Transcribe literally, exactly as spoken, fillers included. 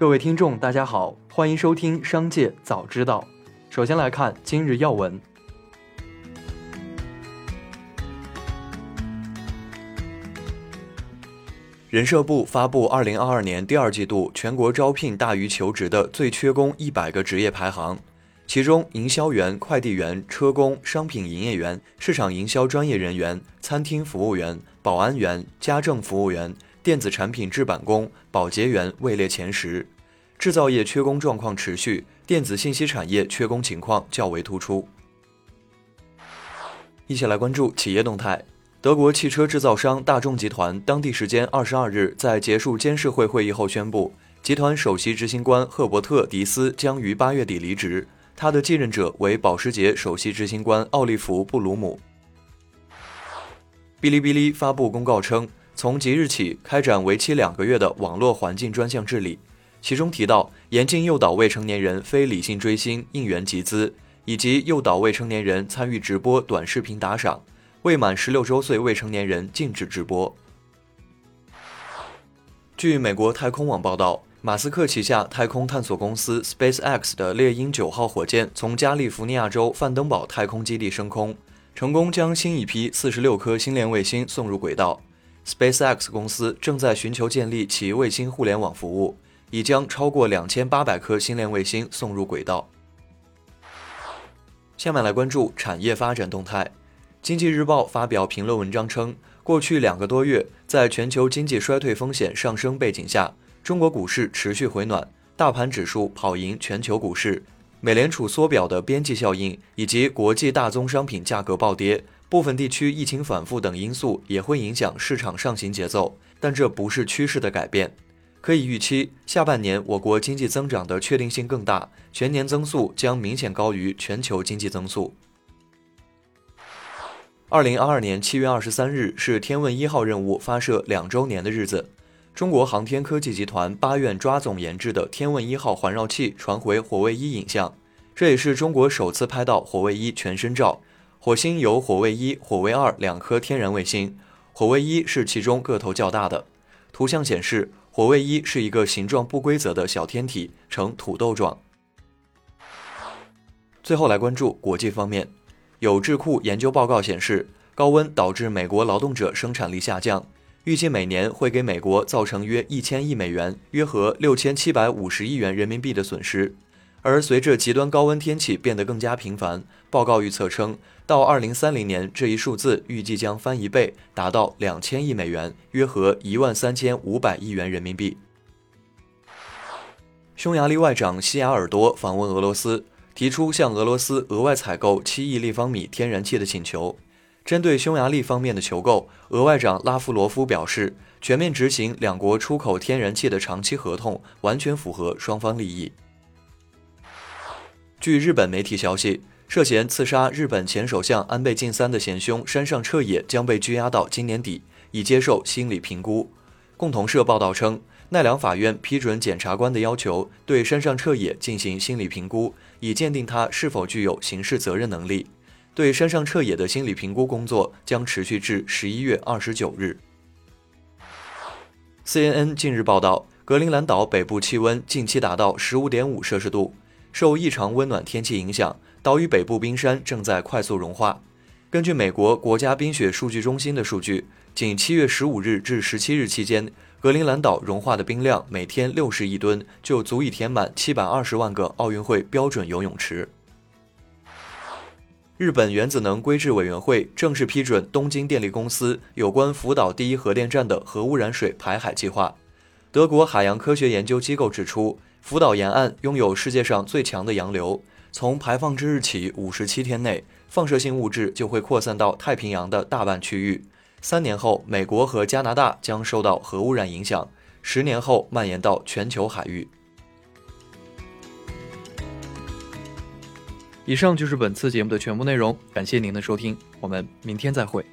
各位听众大家好，欢迎收听商界早知道。首先来看今日要闻。人社部发布二零二二年第二季度全国招聘大于求职的最缺工一百个职业排行，其中营销员、快递员、车工、商品营业员、市场营销专业人员、餐厅服务员、保安员、家政服务员、电子产品制版工、保洁员位列前十。制造业缺工状况持续，电子信息产业缺工情况较为突出。一起来关注企业动态。德国汽车制造商大众集团当地时间二十二日在结束监事会会议后宣布，集团首席执行官赫伯特·迪斯将于八月底离职，他的继任者为保时捷首席执行官奥利弗·布鲁姆。哔哩哔哩发布公告称，从即日起开展为期两个月的网络环境专项治理，其中提到严禁诱导未成年人非理性追星、应援集资，以及诱导未成年人参与直播、短视频打赏，未满十六周岁未成年人禁止直播。据美国太空网报道，马斯克旗下太空探索公司 SpaceX 的猎鹰九号火箭从加利福尼亚州范登堡太空基地升空，成功将新一批四十六颗星链卫星送入轨道。SpaceX 公司正在寻求建立其卫星互联网服务，已将超过两千八百颗星链卫星送入轨道。下面来关注产业发展动态。经济日报发表评论文章称，过去两个多月，在全球经济衰退风险上升背景下，中国股市持续回暖，大盘指数跑赢全球股市，美联储缩表的边际效应以及国际大宗商品价格暴跌，部分地区疫情反复等因素也会影响市场上行节奏，但这不是趋势的改变。可以预期，下半年我国经济增长的确定性更大，全年增速将明显高于全球经济增速。二零二二年七月二十三日是天问一号任务发射两周年的日子。中国航天科技集团八院抓总研制的天问一号环绕器传回火卫一影像，这也是中国首次拍到火卫一全身照。火星由火卫一、火卫二两颗天然卫星，火卫一是其中个头较大的。图像显示，火卫一是一个形状不规则的小天体，呈土豆状。最后来关注国际方面，有智库研究报告显示，高温导致美国劳动者生产力下降，预计每年会给美国造成约一千亿美元，约合六千七百五十亿元人民币的损失。而随着极端高温天气变得更加频繁，报告预测称，到二零三零年这一数字预计将翻一倍，达到两千亿美元，约合一万三千五百亿元人民币。匈牙利外长西雅尔多访问俄罗斯，提出向俄罗斯额外采购七亿立方米天然气的请求。针对匈牙利方面的求购，俄外长拉夫罗夫表示，全面执行两国出口天然气的长期合同，完全符合双方利益。据日本媒体消息，涉嫌刺杀日本前首相安倍晋三的嫌凶山上彻也将被拘押到今年底，以接受心理评估。共同社报道称，奈良法院批准检察官的要求，对山上彻也进行心理评估，以鉴定他是否具有刑事责任能力。对山上彻也的心理评估工作将持续至十一月二十九日。C N N 近日报道，格陵兰岛北部气温近期达到 十五点五 摄氏度。受异常温暖天气影响，岛屿北部冰山正在快速融化。根据美国国家冰雪数据中心的数据，仅七月十五日至十七日期间，格陵兰岛融化的冰量每天六十亿吨，就足以填满七百二十万个奥运会标准游泳池。日本原子能规制委员会正式批准东京电力公司有关福岛第一核电站的核污染水排海计划。德国海洋科学研究机构指出，福岛沿岸拥有世界上最强的洋流，从排放之日起五十七天内，放射性物质就会扩散到太平洋的大半区域。三年后，美国和加拿大将受到核污染影响，十年后蔓延到全球海域。以上就是本次节目的全部内容，感谢您的收听，我们明天再会。